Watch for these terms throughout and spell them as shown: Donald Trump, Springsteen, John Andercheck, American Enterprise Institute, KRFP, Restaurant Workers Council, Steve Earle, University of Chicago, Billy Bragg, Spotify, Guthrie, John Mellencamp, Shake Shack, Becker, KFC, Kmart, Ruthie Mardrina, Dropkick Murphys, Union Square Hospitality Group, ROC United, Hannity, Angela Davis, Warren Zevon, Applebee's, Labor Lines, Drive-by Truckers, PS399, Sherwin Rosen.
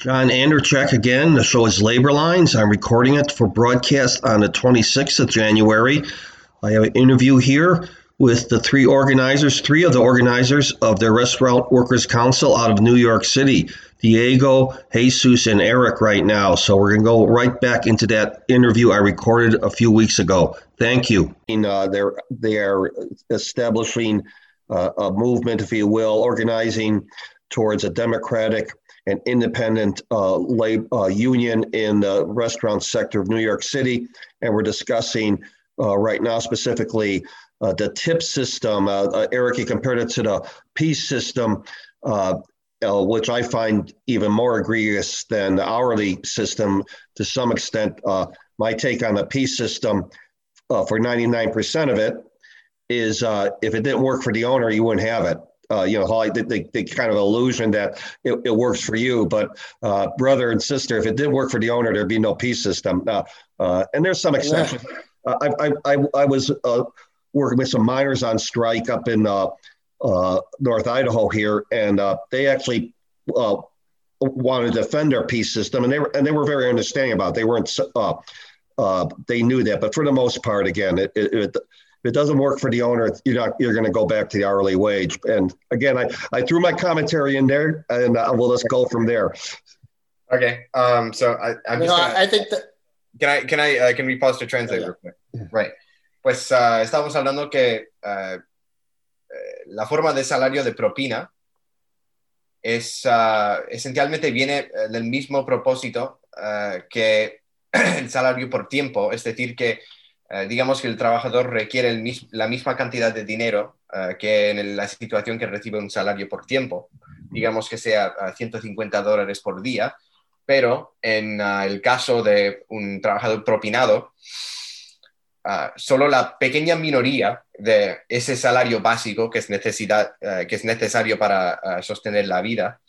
John Andercheck again. The show is Labor Lines. I'm recording it for broadcast on the 26th of January. I have an interview here with the three of the organizers of the Restaurant Workers Council out of New York City, Diego, Jesus, and Eric right now. So we're going to go right back into that interview I recorded a few weeks ago. Thank you. They're establishing a movement, if you will, organizing towards a democratic an independent union in the restaurant sector of New York City. And we're discussing right now specifically the tip system. Eric, you compared it to the piece system, which I find even more egregious than the hourly system to some extent. My take on the piece system for 99% of it is if it didn't work for the owner, you wouldn't have it. The kind of illusion that it works for you, but brother and sister, if it did work for the owner, there'd be no peace system. And there's some exceptions. Yeah. I was working with some miners on strike up in North Idaho here, and they actually wanted to defend their peace system, and they were very understanding about it. They weren't. They knew that, but for the most part, again, if it doesn't work for the owner, you're going to go back to the hourly wage. And again, I threw my commentary in there, and we'll just go from there. Okay. So can we pause to translate real quick? Yeah. Right. Pues estamos hablando que la forma de salario de propina es esencialmente viene del mismo propósito que el salario por tiempo, es decir que digamos que el trabajador requiere la misma cantidad de dinero que en la situación que recibe un salario por tiempo, digamos que sea $150 por día, pero en el caso de un trabajador propinado, solo la pequeña minoría de ese salario básico que es necesario para sostener la vida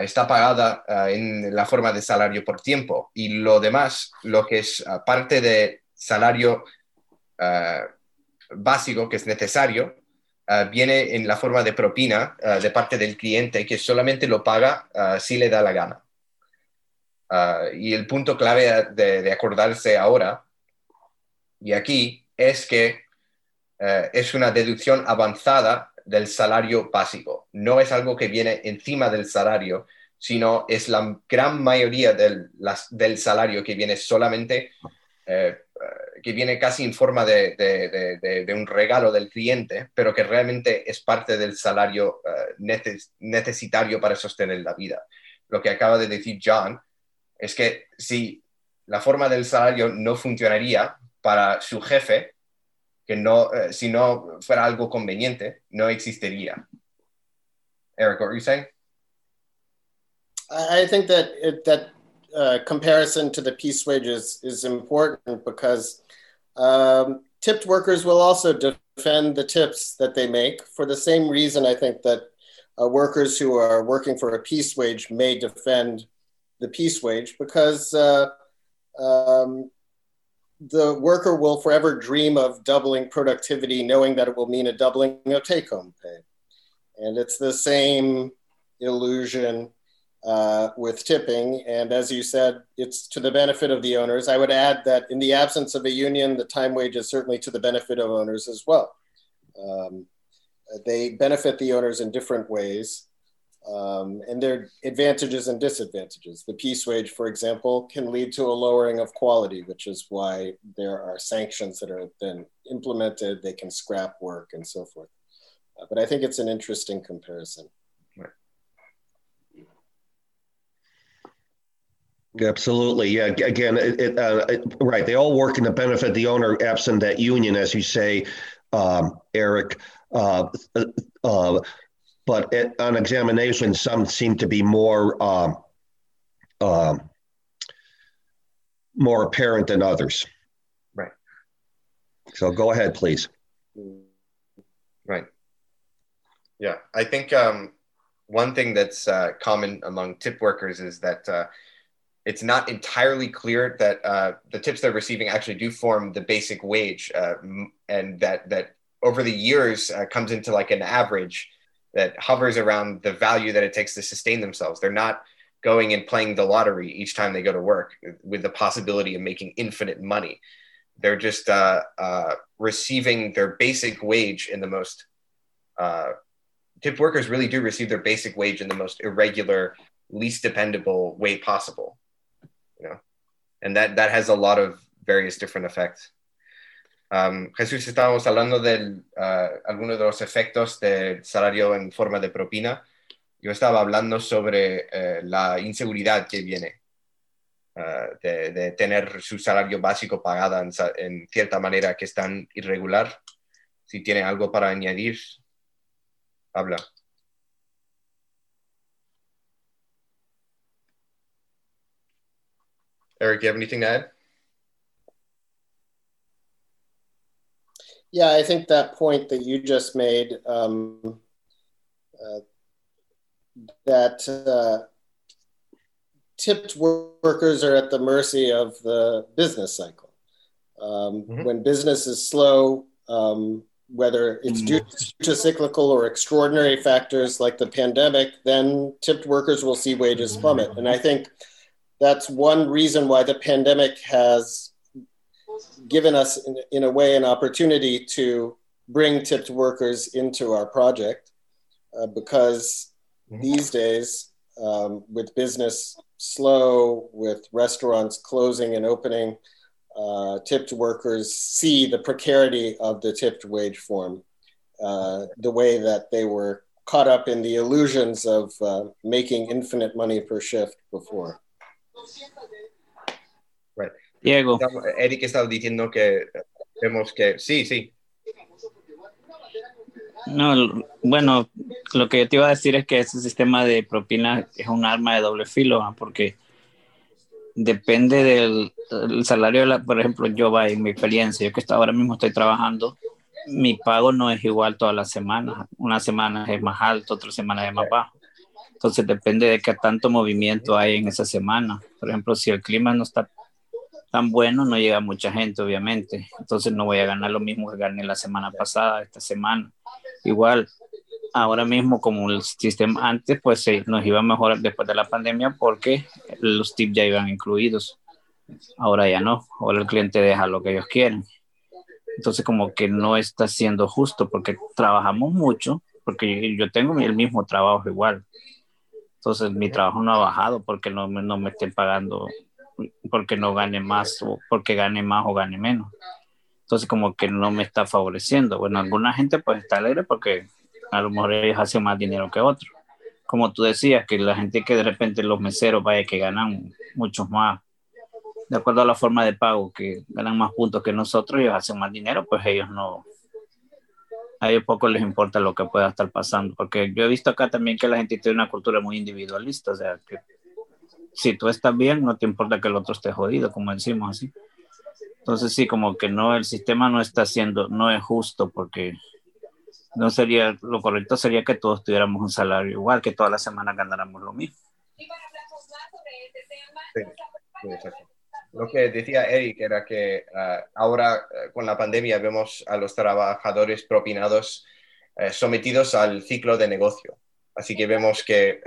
está pagada en la forma de salario por tiempo, y lo demás, lo que es parte de salario básico que es necesario viene en la forma de propina de parte del cliente, que solamente lo paga si le da la gana. Y el punto clave de acordarse ahora y aquí es que es una deducción avanzada del salario básico. No es algo que viene encima del salario, sino es la gran mayoría del salario que viene solamente que viene casi en forma de un regalo del cliente, pero que realmente es parte del salario necesario para sostener la vida. Lo que acaba de decir John es que si la forma del salario no funcionaría para su jefe, que no, si no fuera algo conveniente, no existiría. Eric, what were you saying? I think that comparison to the piece wages is important because tipped workers will also defend the tips that they make for the same reason I think that workers who are working for a piece wage may defend the piece wage, because the worker will forever dream of doubling productivity, knowing that it will mean a doubling of take-home pay. And it's the same illusion with tipping. And as you said, it's to the benefit of the owners. I would add that in the absence of a union, the time wage is certainly to the benefit of owners as well. They benefit the owners in different ways, and their advantages and disadvantages. The piece wage, for example, can lead to a lowering of quality, which is why there are sanctions that are then implemented. They can scrap work and so forth. But I think it's an interesting comparison. Absolutely. Yeah. Again, right. They all work in the benefit of the owner, absent that union, as you say, Eric. But on examination, some seem to be more apparent than others. Right. So go ahead, please. Right. Yeah. I think one thing that's common among tip workers is that it's not entirely clear that the tips they're receiving actually do form the basic wage, and that over the years comes into like an average that hovers around the value that it takes to sustain themselves. They're not going and playing the lottery each time they go to work with the possibility of making infinite money. They're just receiving their basic wage in the most, tipped workers really do receive their basic wage in the most irregular, least dependable way possible, you know? And that has a lot of various different effects. Jesús, estábamos hablando de algunos de los efectos del salario en forma de propina. Yo estaba hablando sobre la inseguridad que viene de tener su salario básico pagado en cierta manera que es tan irregular. Si tiene algo para añadir, habla. Eric, do you have anything to add? Yeah, I think that point that you just made, that tipped workers are at the mercy of the business cycle. When business is slow, whether it's due to cyclical or extraordinary factors like the pandemic, then tipped workers will see wages plummet. And I think that's one reason why the pandemic has given us, in a way, an opportunity to bring tipped workers into our project, because these days, with business slow, with restaurants closing and opening, tipped workers see the precarity of the tipped wage form, the way that they were caught up in the illusions of making infinite money per shift before. Right. Diego. Eric estaba diciendo que vemos que... Sí, sí. No, bueno, lo que yo te iba a decir es que ese sistema de propina es un arma de doble filo, ¿no? Porque depende del salario, por ejemplo, yo en mi experiencia, yo que ahora mismo estoy trabajando, mi pago no es igual todas las semanas. Una semana es más alto, otra semana es más bajo. Entonces depende de qué tanto movimiento hay en esa semana. Por ejemplo, si el clima no está tan bueno, no llega mucha gente, obviamente. Entonces no voy a ganar lo mismo que gané la semana pasada, esta semana. Igual, ahora mismo como el sistema antes, pues nos iba a mejorar después de la pandemia porque los tips ya iban incluidos. Ahora ya no. Ahora el cliente deja lo que ellos quieren. Entonces como que no está siendo justo porque trabajamos mucho, porque yo tengo el mismo trabajo igual. Entonces mi trabajo no ha bajado porque no me estén pagando, porque no gane más o porque gane más o gane menos. Entonces como que no me está favoreciendo. Bueno, alguna gente pues está alegre porque a lo mejor ellos hacen más dinero que otros. Como tú decías, que la gente que de repente los meseros, vaya que ganan muchos más, de acuerdo a la forma de pago, que ganan más puntos que nosotros, ellos hacen más dinero, pues ellos no, a ellos poco les importa lo que pueda estar pasando. Porque yo he visto acá también que la gente tiene una cultura muy individualista, o sea, que si tú estás bien, no te importa que el otro esté jodido, como decimos así. Entonces sí, como que no, el sistema no está siendo, no es justo, porque no sería, lo correcto sería que todos tuviéramos un salario igual, que toda la semana ganáramos lo mismo. Sí. Lo que decía Eric era que ahora con la pandemia vemos a los trabajadores propinados sometidos al ciclo de negocio. Así que vemos que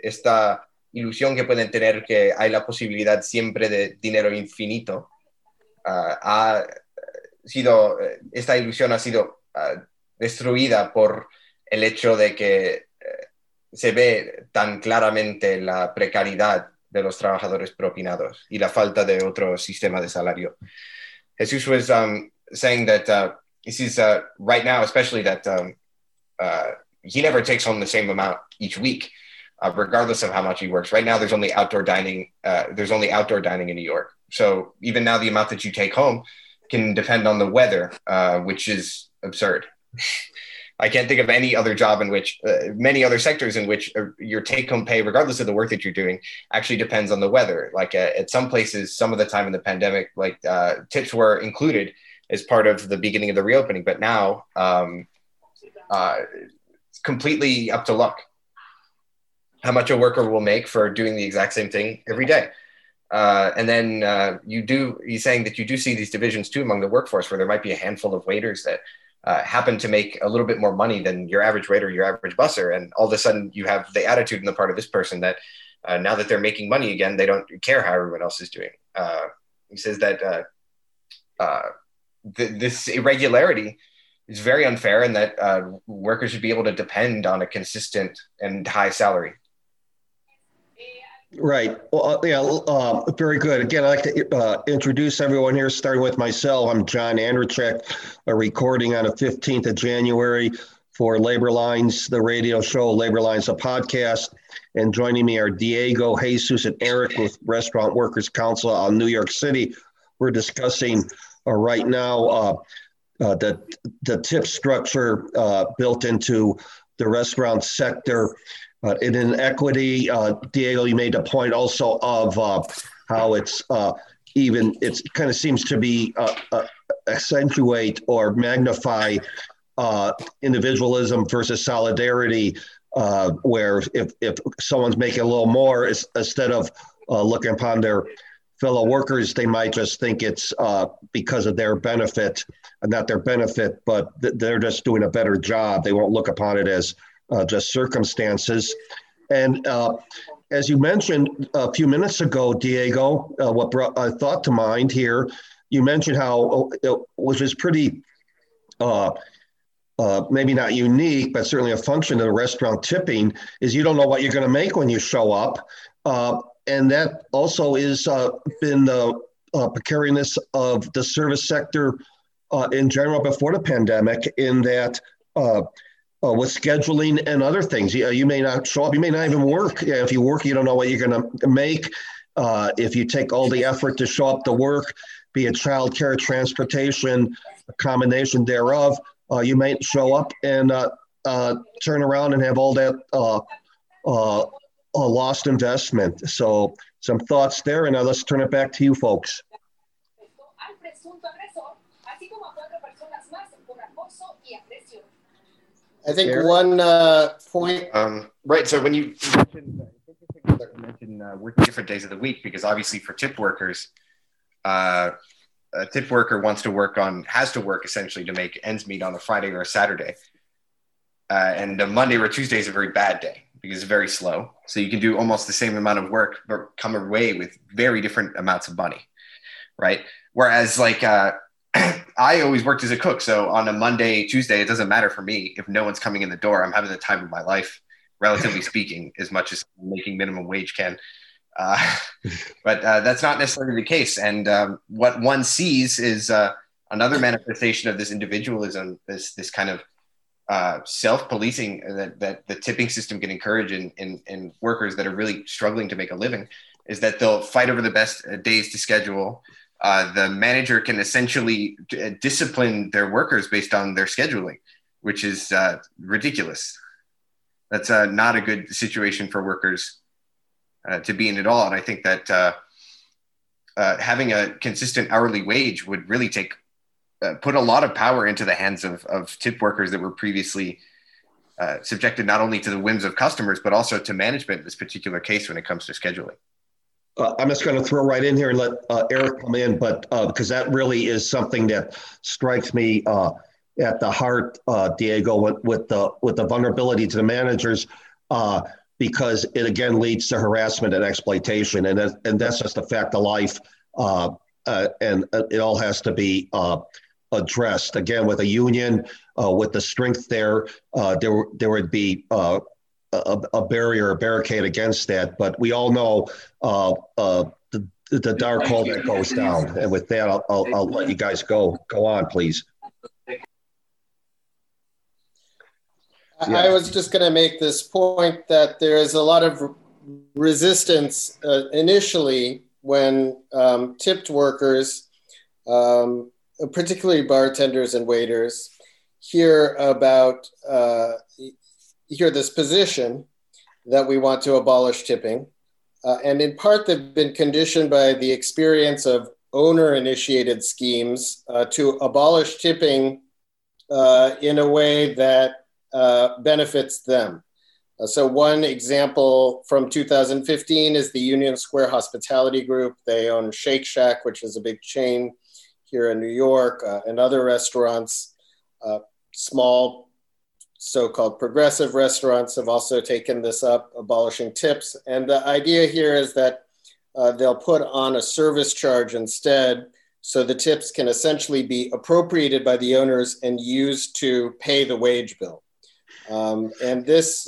esta ilusión que pueden tener que hay la posibilidad siempre de dinero infinito, esta ilusión ha sido destruida por el hecho de que se ve tan claramente la precariedad de los trabajadores propinados y la falta de otro sistema de salario. Jesús was saying that this is right now, especially that he never takes home the same amount each week, regardless of how much he works. Right now, there's only outdoor dining. There's only outdoor dining in New York. So even now, the amount that you take home can depend on the weather, which is absurd. I can't think of any other job in which, many other sectors in which your take-home pay, regardless of the work that you're doing, actually depends on the weather. Like at some places, some of the time in the pandemic, like tips were included as part of the beginning of the reopening, but now it's completely up to luck how much a worker will make for doing the exact same thing every day. And then he's saying that you do see these divisions too among the workforce where there might be a handful of waiters that happen to make a little bit more money than your average waiter, your average busser. And all of a sudden you have the attitude on the part of this person that now that they're making money again, they don't care how everyone else is doing. He says that this irregularity is very unfair, and that workers should be able to depend on a consistent and high salary. Right. Well, yeah, very good. Again, I'd like to introduce everyone here, starting with myself. I'm John Andercheck, recording on the 15th of January for Labor Lines, the radio show, Labor Lines, a podcast. And joining me are Diego, Jesus, and Eric with Restaurant Workers Council on New York City. We're discussing right now the tip structure built into the restaurant sector. In inequity, Diego, you made a point also of how it's kind of seems to be accentuate or magnify individualism versus solidarity, where if someone's making a little more, instead of looking upon their fellow workers, they might just think it's because of their benefit, not their benefit, but they're just doing a better job. They won't look upon it as just circumstances. And as you mentioned a few minutes ago, Diego, what brought a thought to mind here, you mentioned how, which is pretty, maybe not unique, but certainly a function of the restaurant tipping, is you don't know what you're going to make when you show up. And that also is been the precariousness of the service sector in general before the pandemic, in that with scheduling and other things. You may not show up, you may not even work. Yeah, if you work, you don't know what you're gonna make. If you take all the effort to show up to work, be it childcare, transportation, a combination thereof, you may show up and turn around and have all that lost investment. So some thoughts there, and now let's turn it back to you folks. I think one point. Right. So when you mentioned working different days of the week, because obviously for tip workers, a tip worker has to work essentially to make ends meet on a Friday or a Saturday. And a Monday or a Tuesday is a very bad day because it's very slow. So you can do almost the same amount of work, but come away with very different amounts of money. Right. Whereas I always worked as a cook. So on a Monday, Tuesday, it doesn't matter for me. If no one's coming in the door, I'm having the time of my life, relatively speaking, as much as making minimum wage can. But that's not necessarily the case. And what one sees is another manifestation of this individualism, this kind of self-policing that the tipping system can encourage in workers that are really struggling to make a living, is that they'll fight over the best days to schedule. The manager can essentially discipline their workers based on their scheduling, which is ridiculous. That's not a good situation for workers to be in at all. And I think that having a consistent hourly wage would really put a lot of power into the hands of tip workers that were previously subjected not only to the whims of customers, but also to management in this particular case when it comes to scheduling. I'm just going to throw right in here and let Eric come in, but because that really is something that strikes me at the heart, Diego, with the vulnerability to the managers, because it again leads to harassment and exploitation, and that's just a fact of life, and it all has to be addressed. Again, with a union, with the strength there, there would be. A barrier, a barricade against that, but we all know the dark hole that goes down. And with that, I'll let you guys go. Go on, please. Yeah. I was just going to make this point that there is a lot of resistance initially when tipped workers, particularly bartenders and waiters, hear about. Hear this position that we want to abolish tipping. And in part, they've been conditioned by the experience of owner-initiated schemes to abolish tipping in a way that benefits them. So one example from 2015 is the Union Square Hospitality Group. They own Shake Shack, which is a big chain here in New York, and other restaurants, small so-called progressive restaurants have also taken this up, abolishing tips. And the idea here is that they'll put on a service charge instead, so the tips can essentially be appropriated by the owners and used to pay the wage bill. And this,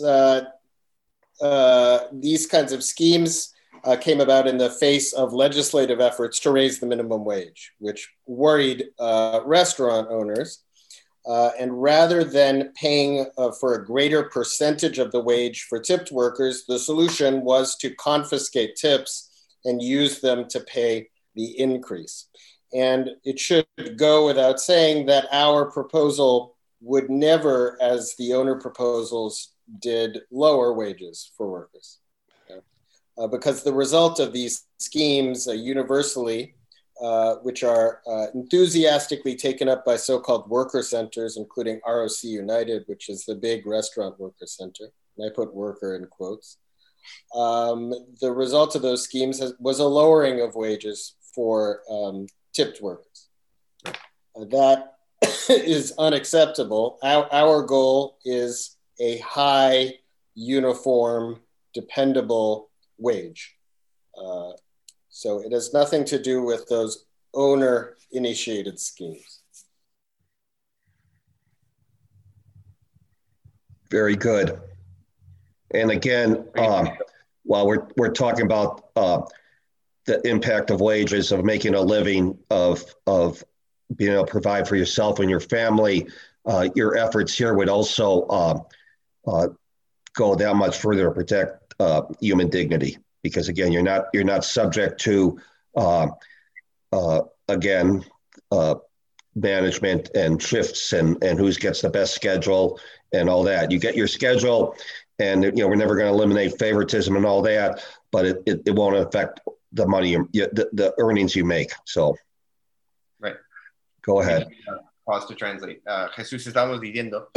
these kinds of schemes came about in the face of legislative efforts to raise the minimum wage, which worried restaurant owners. And rather than paying for a greater percentage of the wage for tipped workers, the solution was to confiscate tips and use them to pay the increase. And it should go without saying that our proposal would never, as the owner proposals did, lower wages for workers. Okay? Because the result of these schemes universally, which are enthusiastically taken up by so-called worker centers, including ROC United, which is the big restaurant worker center, and I put worker in quotes, the result of those schemes was a lowering of wages for tipped workers. That is unacceptable. Our goal is a high, uniform, dependable wage. So it has nothing to do with those owner-initiated schemes. Very good. And again, while we're talking about the impact of wages, of making a living, of being able to provide for yourself and your family, your efforts here would also go that much further to protect human dignity. Because again, you're not subject to management and shifts and who gets the best schedule and all that. You get your schedule. And, we're never going to eliminate favoritism and all that, but it won't affect the money, the earnings you make. So, right. Go ahead. Pause to translate. Jesús, estamos diciendo,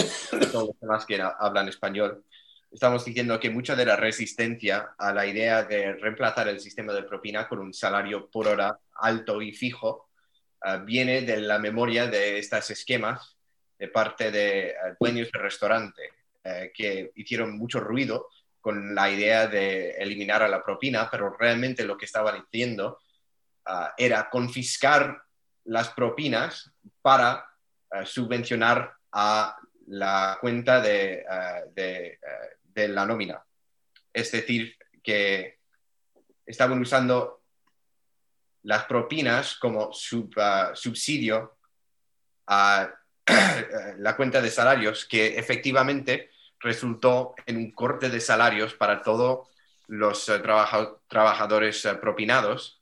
todos los demás que hablan español, estamos diciendo que mucha de la resistencia a la idea de reemplazar el sistema de propina con un salario por hora alto y fijo viene de la memoria de estos esquemas de parte de dueños de restaurante, que hicieron mucho ruido con la idea de eliminar a la propina, pero realmente lo que estaban haciendo era confiscar las propinas para subvencionar a la cuenta de la nómina. Es decir, que estaban usando las propinas como subsidio a la cuenta de salarios, que efectivamente resultó en un corte de salarios para todos los trabajadores propinados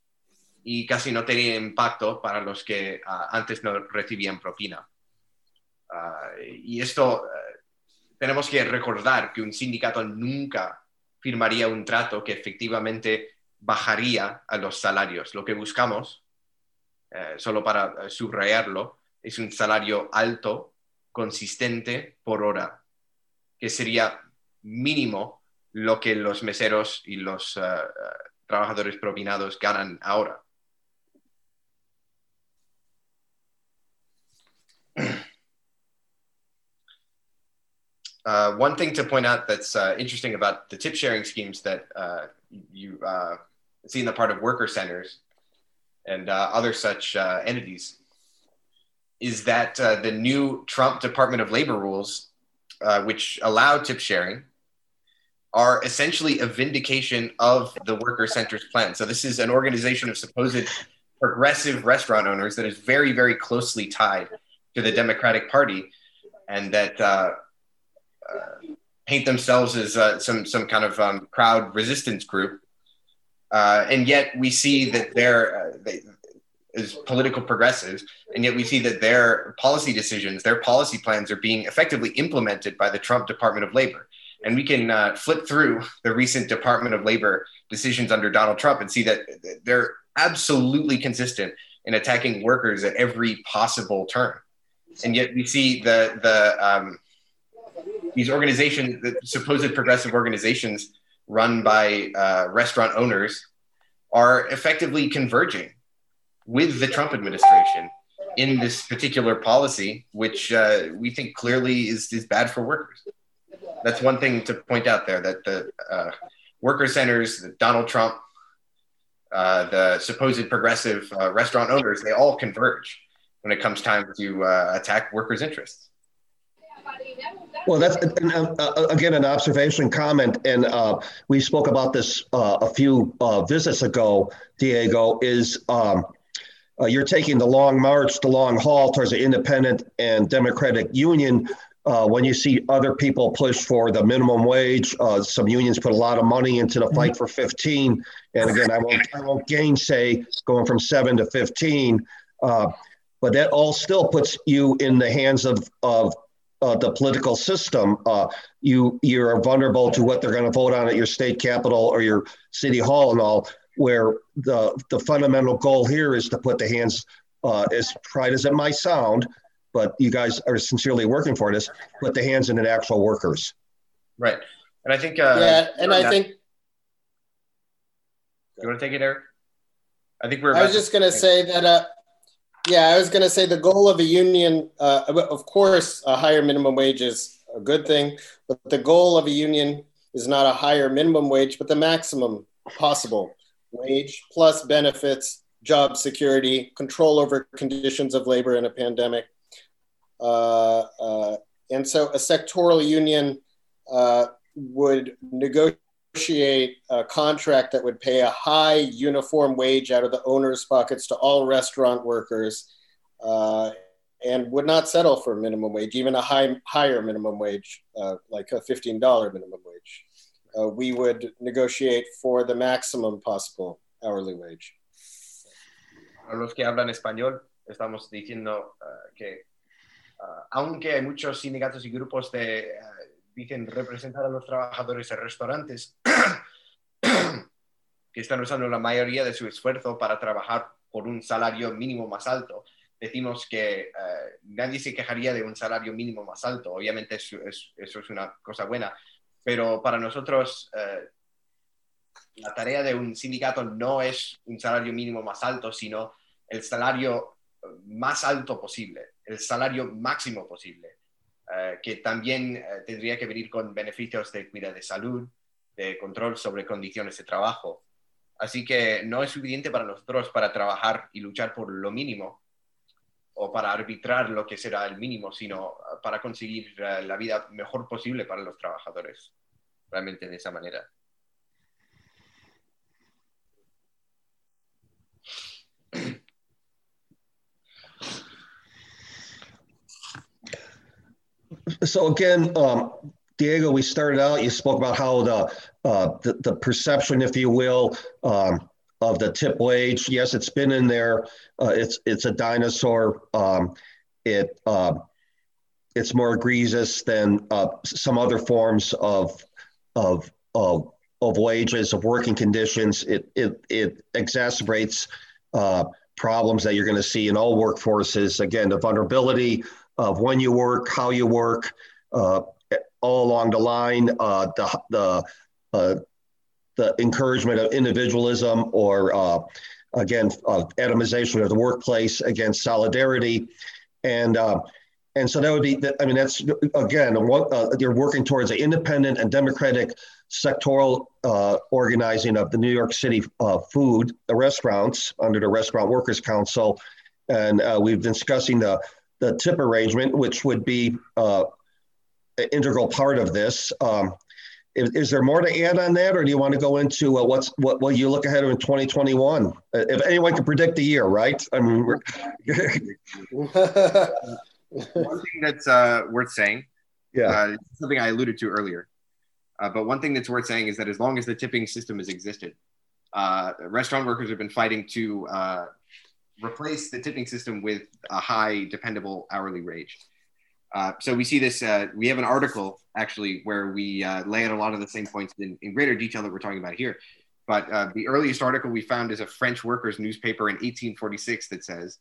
y casi no tenía impacto para los que antes no recibían propina. Y esto tenemos que recordar que un sindicato nunca firmaría un trato que efectivamente bajaría a los salarios. Lo que buscamos, solo para subrayarlo, es un salario alto, consistente por hora, que sería mínimo lo que los meseros y los trabajadores propinados ganan ahora. One thing to point out that's interesting about the tip sharing schemes that you see in the part of worker centers and other such entities is that the new Trump Department of Labor rules, which allow tip sharing, are essentially a vindication of the worker centers plan. So this is an organization of supposed progressive restaurant owners that is very, very closely tied to the Democratic Party, and that paint themselves as some kind of crowd resistance group. And yet we see that they as political progressives, and yet we see that their policy decisions, their policy plans are being effectively implemented by the Trump Department of Labor. And we can flip through the recent Department of Labor decisions under Donald Trump and see that they're absolutely consistent in attacking workers at every possible turn. And yet we see these organizations, the supposed progressive organizations run by restaurant owners, are effectively converging with the Trump administration in this particular policy, which we think clearly is bad for workers. That's one thing to point out there, that the worker centers, Donald Trump, the supposed progressive restaurant owners, they all converge when it comes time to attack workers' interests. Well, that's, again, an observation comment. And we spoke about this a few visits ago, Diego, is you're taking the long march, the long haul towards the independent and democratic union when you see other people push for the minimum wage. Some unions put a lot of money into the fight for 15. And again, I won't gainsay going from 7 to 15. But that all still puts you in the hands of the political system. You're vulnerable to what they're going to vote on at your state capitol or your city hall and all, where the fundamental goal here is to put the hands, as pride as it might sound, but you guys are sincerely working for this, put the hands in the actual workers. Right. And I think... I think... You want to take it, Eric? I think we're... I was going to say the goal of a union, of course, a higher minimum wage is a good thing, but the goal of a union is not a higher minimum wage, but the maximum possible wage plus benefits, job security, control over conditions of labor in a pandemic. And so a sectoral union would negotiate a contract that would pay a high uniform wage out of the owner's pockets to all restaurant workers and would not settle for a minimum wage, even a higher minimum wage, like a $15 minimum wage. We would negotiate for the maximum possible hourly wage. A los que hablan español, estamos diciendo que aunque hay muchos sindicatos y grupos de... dicen representar a los trabajadores en restaurantes que están usando la mayoría de su esfuerzo para trabajar por un salario mínimo más alto. Decimos que nadie se quejaría de un salario mínimo más alto. Obviamente eso es una cosa buena, pero para nosotros la tarea de un sindicato no es un salario mínimo más alto, sino el salario más alto posible, el salario máximo posible. Que también tendría que venir con beneficios de cuidado de salud, de control sobre condiciones de trabajo. Así que no es suficiente para nosotros para trabajar y luchar por lo mínimo o para arbitrar lo que será el mínimo, sino para conseguir la vida mejor posible para los trabajadores, realmente de esa manera. So again, Diego, we started out, you spoke about how the perception, if you will, of the tip wage. Yes, it's been in there. It's a dinosaur. It's more egregious than some other forms of wages, of working conditions. It exacerbates problems that you're going to see in all workforces. Again, the vulnerability of when you work, how you work, all along the line, the encouragement of individualism or, again, atomization of the workplace against solidarity. And so that would be, I mean, that's, again, you're working towards an independent and democratic sectoral organizing of the New York City food, the restaurants under the Restaurant Workers Council. And we've been discussing the tip arrangement, which would be an integral part of this. Is there more to add on that, or do you want to go into what you look ahead in 2021? If anyone can predict the year, right? I mean, one thing that's worth saying, something I alluded to earlier, but one thing that's worth saying is that as long as the tipping system has existed, restaurant workers have been fighting to replace the tipping system with a high dependable hourly wage. So we see this, we have an article actually where we lay out a lot of the same points in greater detail that we're talking about here. But the earliest article we found is a French workers' newspaper in 1846 that says,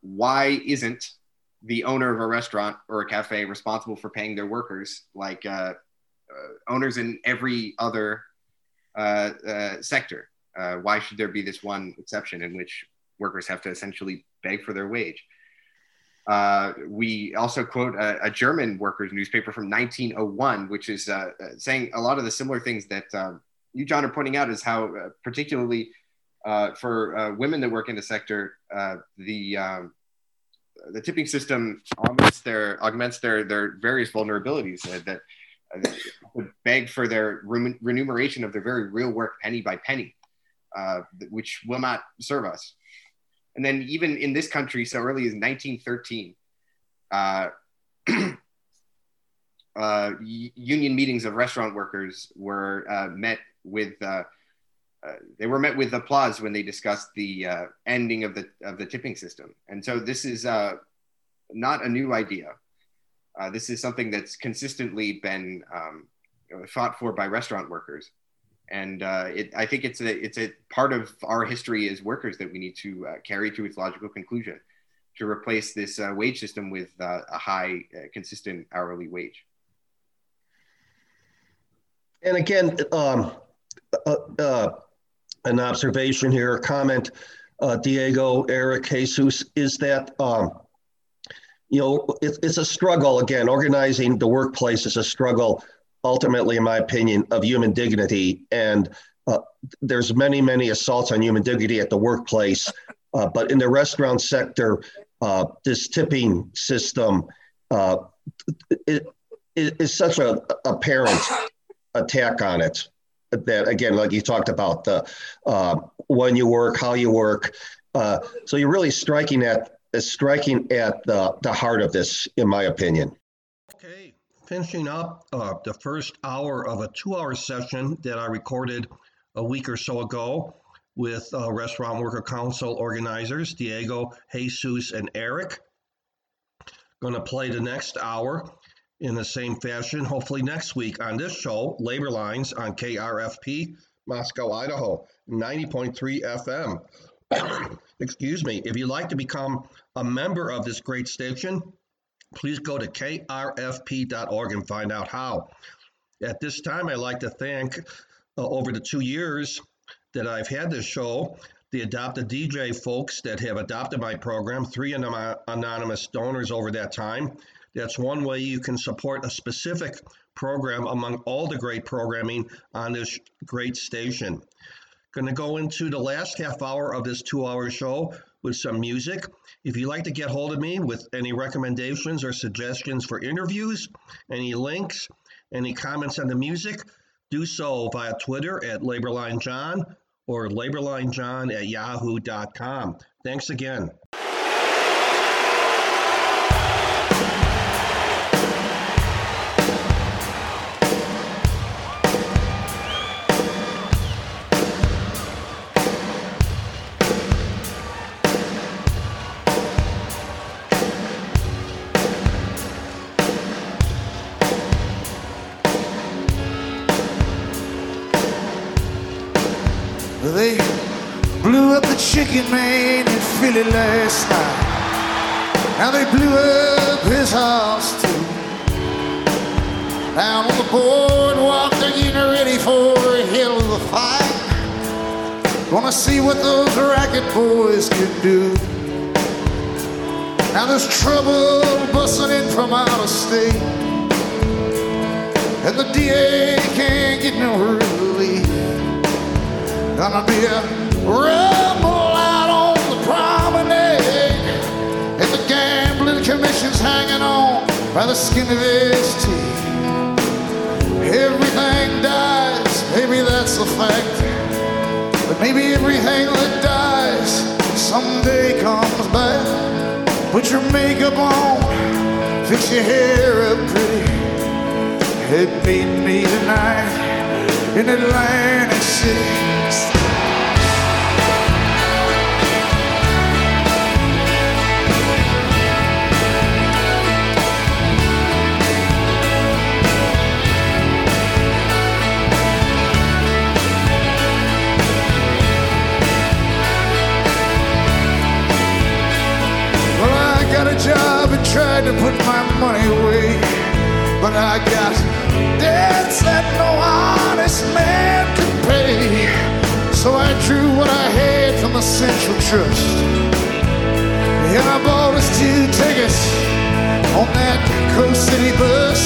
why isn't the owner of a restaurant or a cafe responsible for paying their workers like owners in every other sector? Why should there be this one exception in which workers have to essentially beg for their wage. We also quote a German workers' newspaper from 1901, which is saying a lot of the similar things that you, John, are pointing out, is how particularly for women that work in the sector, the tipping system augments their various vulnerabilities that beg for their remuneration of their very real work penny by penny, which will not serve us. And then even in this country, so early as 1913, union meetings of restaurant workers were met with applause when they discussed the ending of the tipping system. And so this is not a new idea. This is something that's consistently been fought for by restaurant workers. And I think it's a part of our history as workers that we need to carry to its logical conclusion, to replace this wage system with a high, consistent hourly wage. And again, an observation here, a comment, Diego, Eric, Jesus, is that, it's a struggle. Again, organizing the workplace is a struggle, ultimately, in my opinion, of human dignity. And there's many, many assaults on human dignity at the workplace. But in the restaurant sector, this tipping system is such an apparent attack on it that, again, like you talked about, when you work, how you work. So you're really striking at the heart of this, in my opinion. Okay. Finishing up the first hour of a 2-hour session that I recorded a week or so ago with Restaurant Worker Council organizers, Diego, Jesus, and Eric. Going to play the next hour in the same fashion, hopefully next week on this show, Labor Lines on KRFP, Moscow, Idaho, 90.3 FM. Excuse me. If you'd like to become a member of this great station, please go to krfp.org and find out how. At this time, I'd like to thank, over the 2 years that I've had this show, the Adopt a DJ folks that have adopted my program, 3 anonymous donors over that time. That's one way you can support a specific program among all the great programming on this great station. Going to go into the last half hour of this 2-hour show with some music. If you'd like to get hold of me with any recommendations or suggestions for interviews, any links, any comments on the music, do so via Twitter at LaborLineJohn or LaborLineJohn@yahoo.com. Thanks again. Chicken man in Philly last night, and they blew up his house too. Down on the boardwalk, they're getting ready for a hell of a fight. Gonna see what those racket boys can do. Now there's trouble busting in from out of state, and the DA can't get no relief. Gonna be a rebel promenade, and the gambling commission's hanging on by the skin of his teeth. Everything dies, maybe that's a fact, but maybe everything that dies someday comes back. Put your makeup on, fix your hair up pretty. It beat me tonight in Atlantic City. Got a job and tried to put my money away, but I got debts that no honest man could pay. So I drew what I had from the Central Trust. Vegas on that Coast City bus.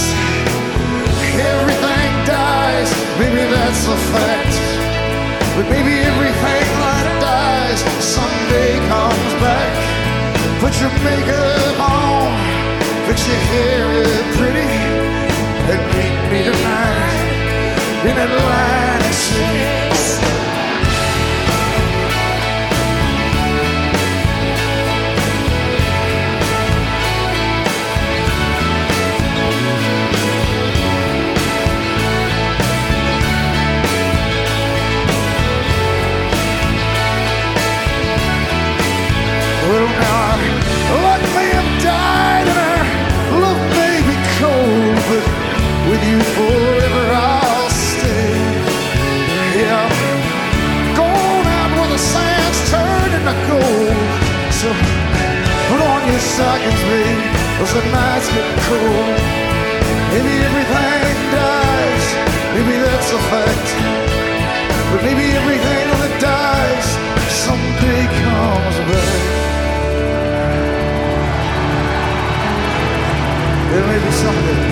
Everything dies, maybe that's a fact. But maybe everything like dies someday comes back. Put your makeup on, fix your hair real pretty, and meet me tonight in Atlantic City. With you forever I'll stay. Yeah, going out where the sands turn into gold. So put on your stockings, babe, 'cause the nights get cold. Maybe everything dies, maybe that's a fact. But maybe everything that dies someday comes back. Yeah, maybe someday.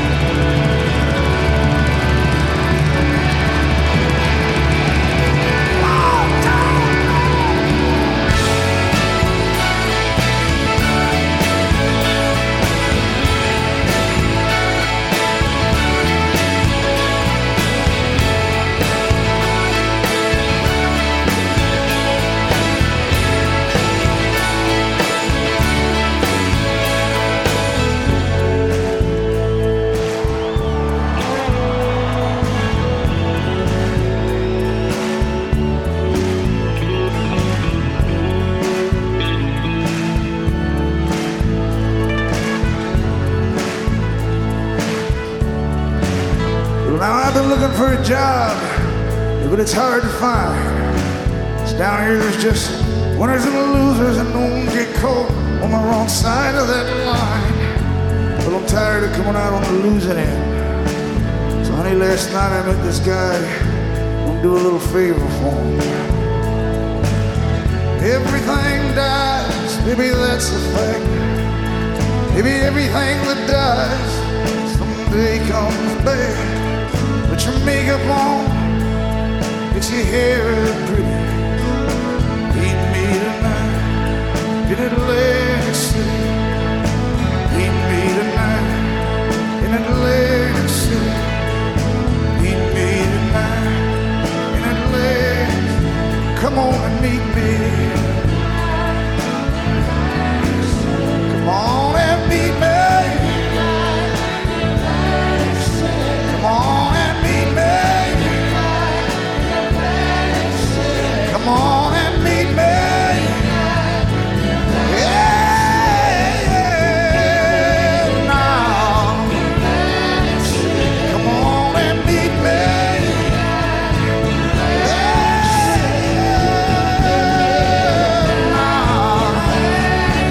Job, but it's hard to find. It's down here, there's just winners and losers, and don't get caught on the wrong side of that line. But I'm tired of coming out on the losing end. So honey, last night I met this guy. I'm gonna do a little favor for him. Everything dies, maybe that's the fact. Maybe everything that dies someday comes back. Put your makeup on, fix your hair real pretty. Meet me tonight in Atlantic City. Meet me tonight in Atlantic City. Meet me tonight in Atlantic. Come on and meet me. Come on and meet me. Come on and meet me. Yeah, now. Come on and meet me. Yeah,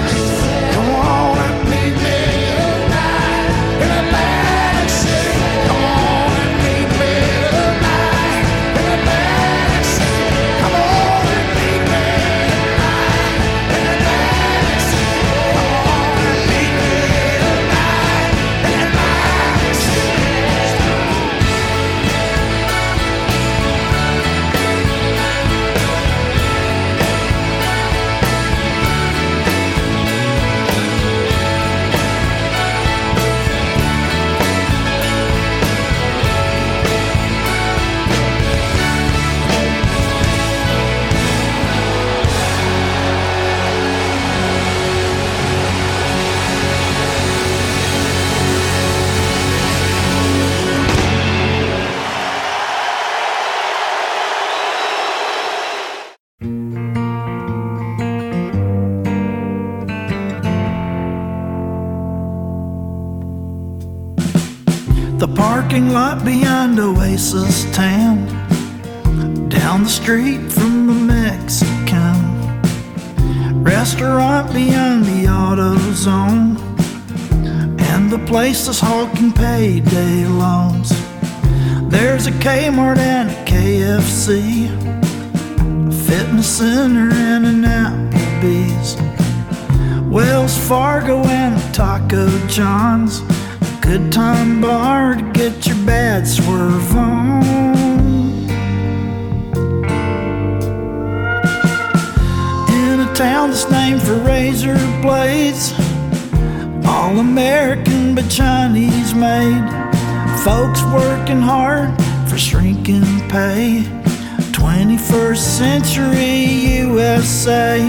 now. Come on and meet me in Atlantic City. Come on and meet me in Atlantic City. Come on. Parking lot beyond Oasis Town, down the street from the Mexican restaurant beyond the AutoZone, and the place that's hawking payday loans. There's a Kmart and a KFC, a fitness center and an Applebee's. Wells Fargo and the Taco John's, a good time bar to get your bad swerve on. In a town that's named for razor blades, all American but Chinese made, folks working hard for shrinking pay, 21st century USA.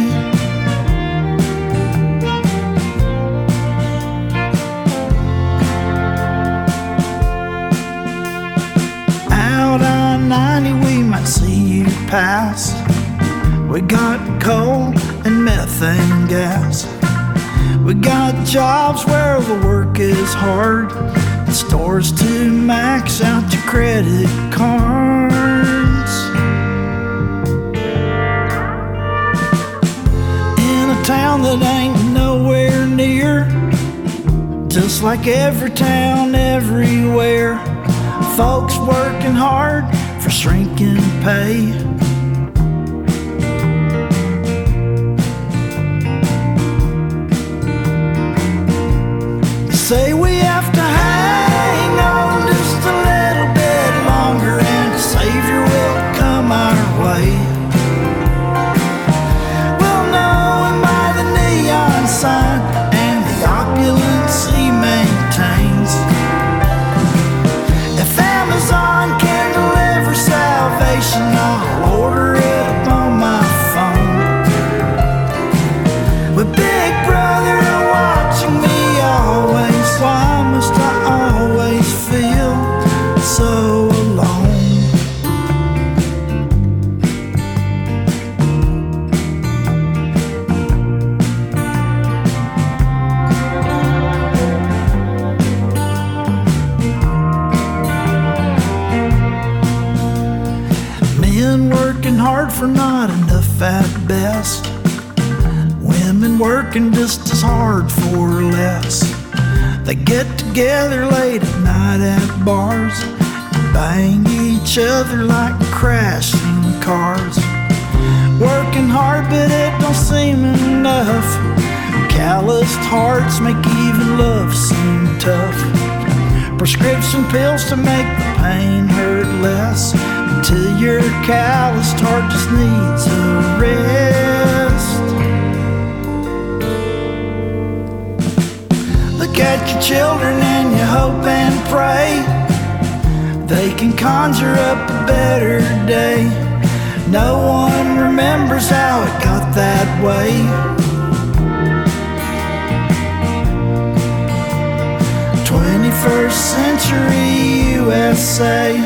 We might see you pass. We got coal and methane gas. We got jobs where the work is hard, and stores to max out your credit cards. In a town that ain't nowhere near, just like every town everywhere, folks working hard for shrinking pay. They say we have to hang on just a little bit longer and the Savior will come our way. We'll know him by the neon sign and the opulence he maintains. If Amazon can salvation, I'll order it on my phone. With Big Brother watching me always, why must I always feel so hard for not enough at best? Women working just as hard for less. They get together late at night at bars and bang each other like crashing cars. Working hard but it don't seem enough. Calloused hearts make even love seem tough. Prescription pills to make the pain hurt less. Till your calloused heart just needs a rest. Look at your children and you hope and pray they can conjure up a better day. No one remembers how it got that way. The 21st century USA.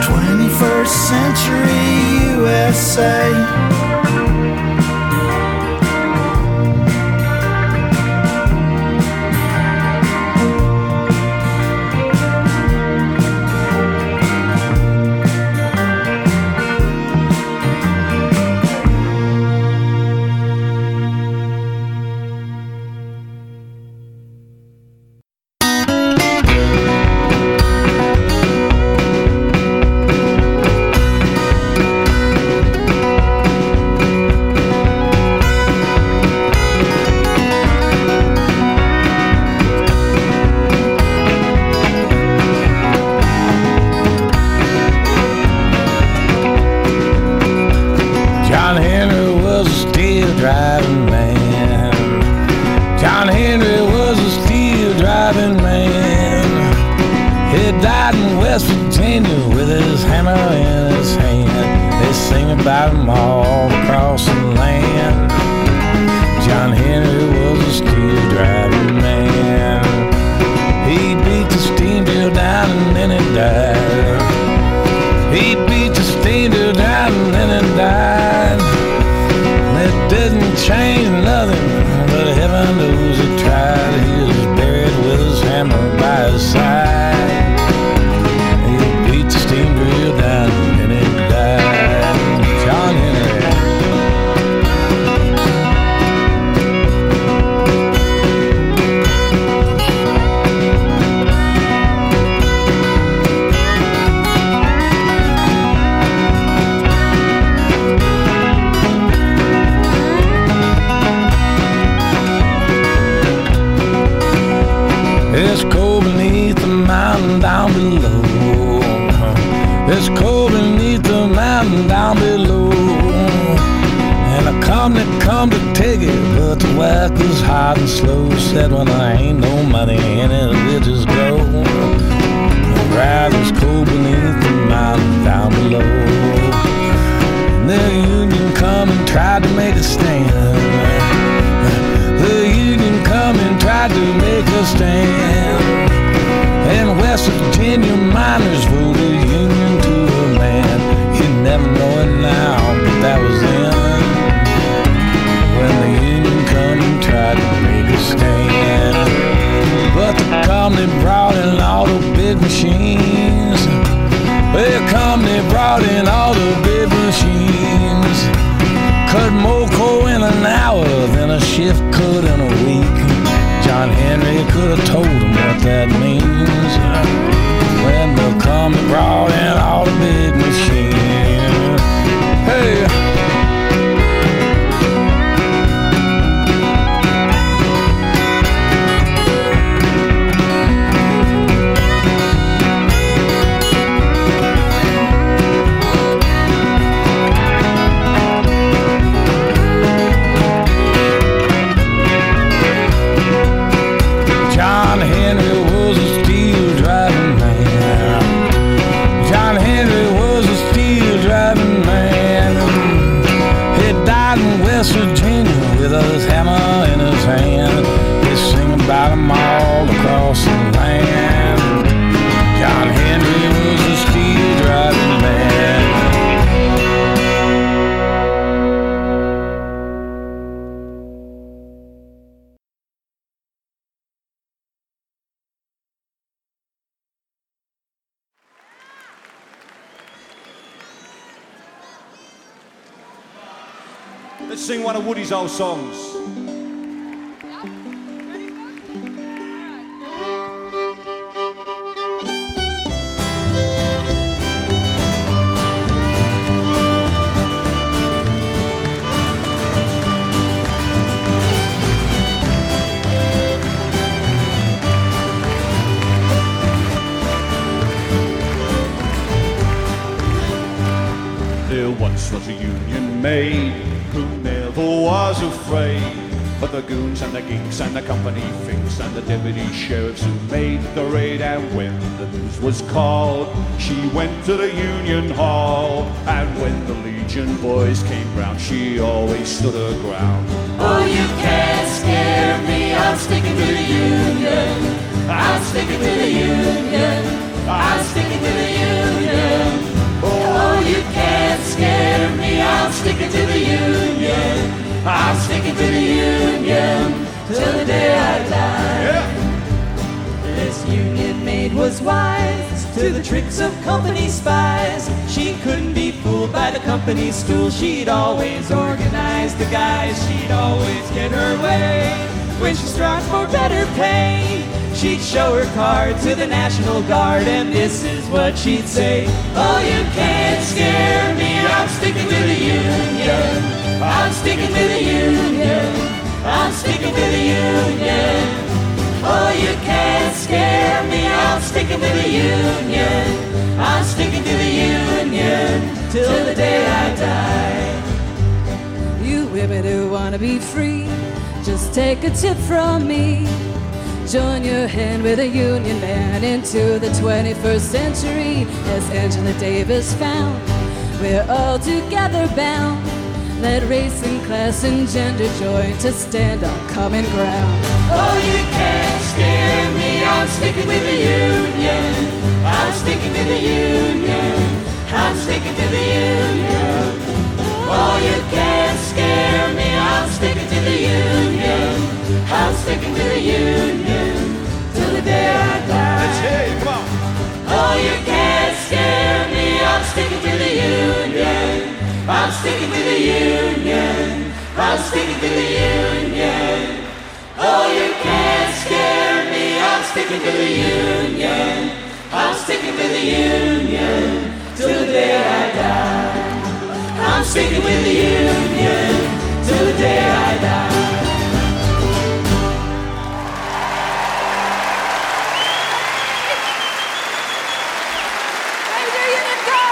21st century USA. It's cold beneath the mountain down below, and I come to take it, but the work is hard and slow. Said when I ain't no money in it, it just go. The ground is cold beneath the mountain down below. And the union come and tried to make a stand. The union come and tried to make a stand. And West Virginia miners voted union to a man. You never know it now, but that was then, when the union come and tried to make a stand. But the company brought in all the big machines. The company brought in all the big machines. Cut more coal in an hour than a shift could in a week. John Henry could have told him what that means when the company brought in all the big machines. Hey! Sing one of Woody's old songs. There once was a union maid who never was afraid, but the goons and the geeks and the company finks and the deputy sheriffs who made the raid. And when the news was called, she went to the union hall, and when the Legion boys came round, she always stood her ground. Oh, you can't scare me, I'm sticking to the union, I'm sticking to the union, I'm sticking to the union. Oh, you can't scare me, I'm sticking to the union, I'm sticking to the union till the day I die. Yeah. This union maid was wise to the tricks of company spies. She couldn't be fooled by the company stool. She'd always organize the guys, she'd always get her way. When she struck for better pay, she'd show her card to the National Guard, and this is what she'd say. Oh, you can't scare me, I'm sticking to the union, I'm sticking to the union, I'm sticking to the union. Oh, you can't scare me, I'm sticking to the union, I'm sticking to the union till the day I die. You women who want to be free, just take a tip from me. Join your hand with a union man into the 21st century. As Angela Davis found, we're all together bound. Let race and class and gender join to stand on common ground. Oh, you can't scare me, I'm sticking with the union, I'm sticking to the union, I'm sticking to the union. Oh, you can't scare me, I'm sticking to the union, I'm sticking to the union till the day I die. Let's hear you, come on. Oh, you can't scare me, I'm sticking to the union, I'm sticking to the union, I'm sticking to the union. Oh, you can't scare me, I'm sticking to the union, I'm sticking to the union till the day I die. I'm sticking with the union till the day I die. There you go.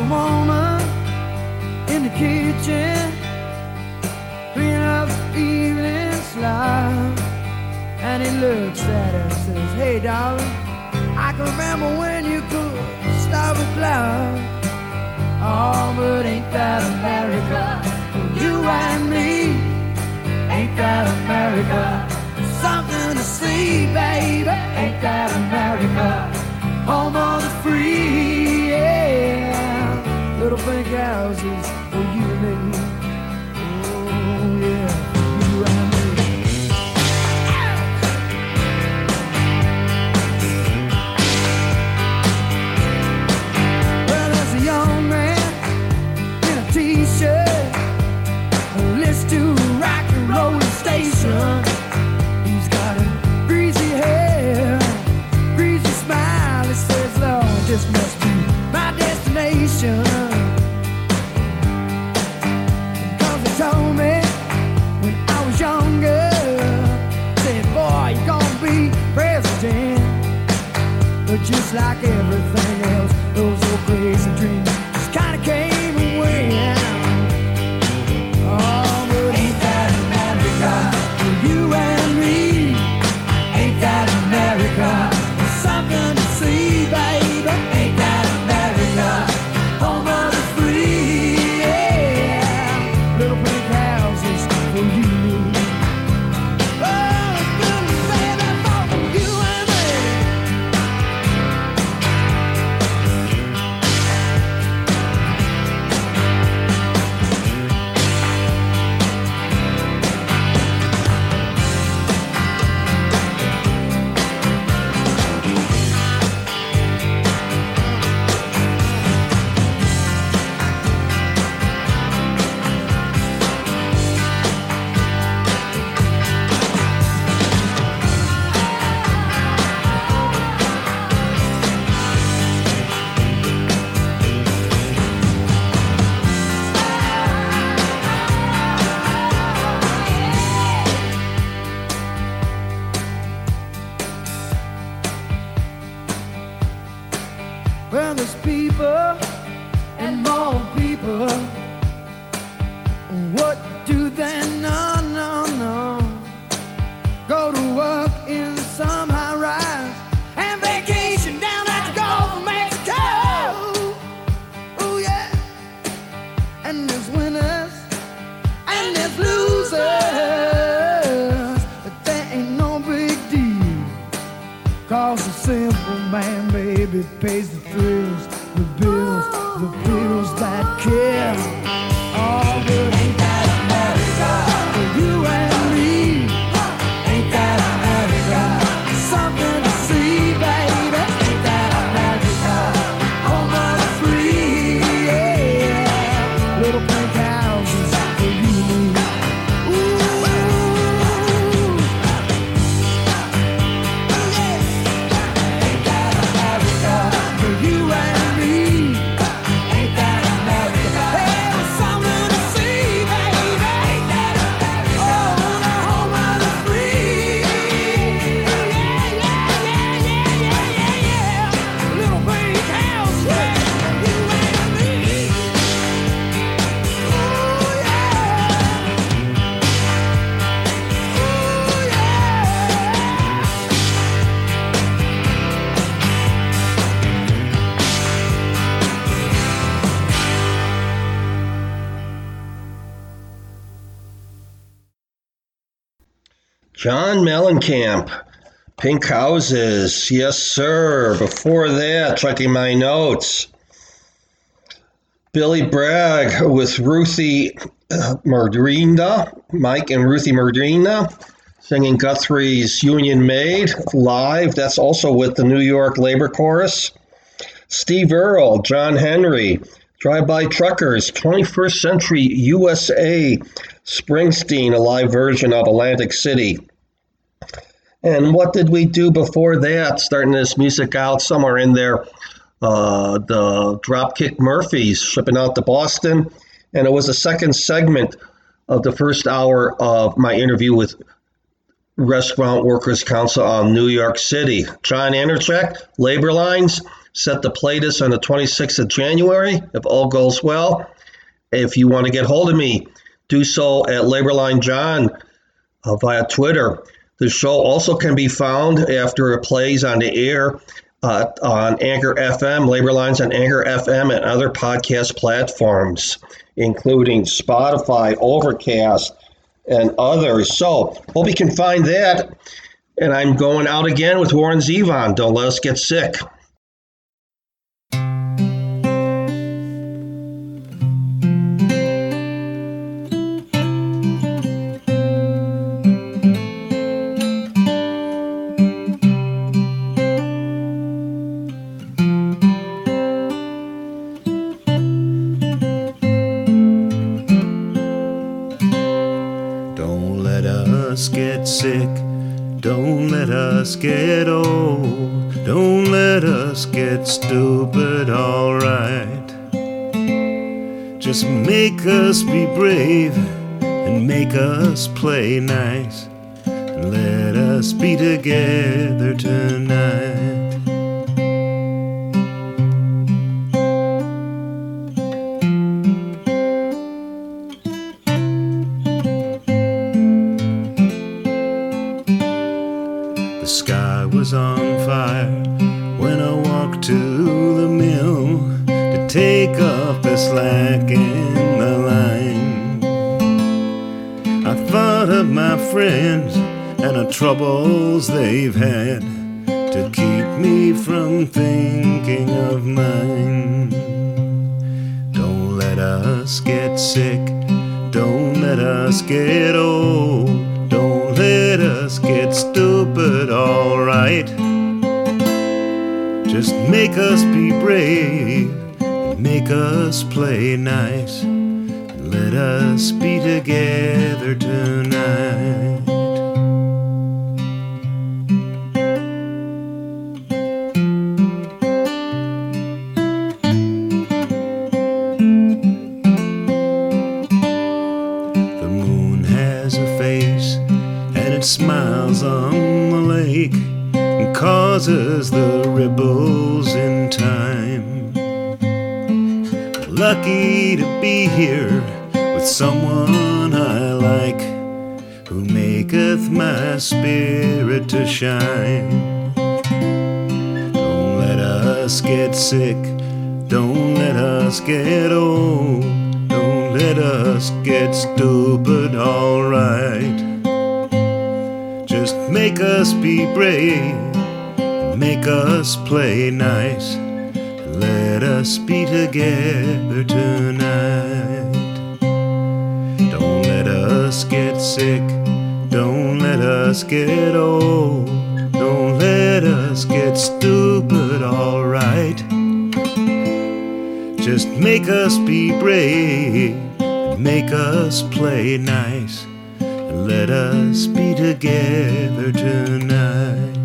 a woman in the kitchen, cleaning up the evening slime. And he looks at her and says, hey, darling, I can remember when you could stop a cloud. Oh, but ain't that America? You and me, ain't that America? Something to see, baby, ain't that America? Home of the free, yeah. Little pink houses for you and me. Oh, yeah, you and me. Well, there's a young man in a t-shirt who listens to rock and roll station. He's got a greasy hair, greasy smile. He says, Lord, this must be my destination. Cause he told me when I was younger, said, boy, you're gonna be president. But just like everything else, those old crazy dreams just kinda came and went. Oh, but ain't that America? You and me, ain't that America? Something to see, baby, ain't that America? Home of the free, yeah. Little pink houses for you. Oh, good baby, for you and me. Well, there's people and more people. What do they know? No. Go to work in some high rise and vacation down at the Gulf of Mexico. Oh, yeah. And there's winners and there's losers. But that ain't no big deal. Cause a simple man, baby, pays the thrills, the bills that kill. Oh, but ain't that America? For you and me, ain't that America? Something to see, baby, ain't that America? Home of the free, yeah. Little pink houses for you and me. John Mellencamp, Pink Houses, yes sir. Before that, checking my notes, Billy Bragg with Ruthie Mardrina, Mike and Ruthie Mardrina, singing Guthrie's Union Maid live. That's also with the New York Labor Chorus. Steve Earle, John Henry, Drive-by Truckers, 21st Century USA, Springsteen, a live version of Atlantic City. And what did we do before that? Starting this music out somewhere in there, the Dropkick Murphys shipping out to Boston. And it was the second segment of the first hour of my interview with Restaurant Workers Council on New York City. John Andercheck, Labor Lines, set the Pleiades on the 26th of January, if all goes well. If you want to get hold of me, do so at LaborLineJohn via Twitter. The show also can be found after it plays on the air on Anchor FM, Labor Lines on Anchor FM, and other podcast platforms, including Spotify, Overcast, and others. So hope you can find that. And I'm going out again with Warren Zevon. Don't let us get sick. Get old, don't let us get stupid, alright. Just make us be brave and make us play nice, and let us be together tonight. On fire when I walk to the mill to take up the slack in the line. I thought of my friends and the troubles they've had to keep me from thinking of mine. Don't let us get sick, don't let us get old, don't let us get stupid, alright. Just make us be brave and make us play nice, and let us be together tonight. Smiles on the lake and causes the ripples in time. Lucky to be here with someone I like, who maketh my spirit to shine. Don't let us get sick, don't let us get old, don't let us get stupid, alright. Just make us be brave, make us play nice, and let us be together tonight. Don't let us get sick, don't let us get old, don't let us get stupid, alright. Just make us be brave, make us play nice, let us be together tonight.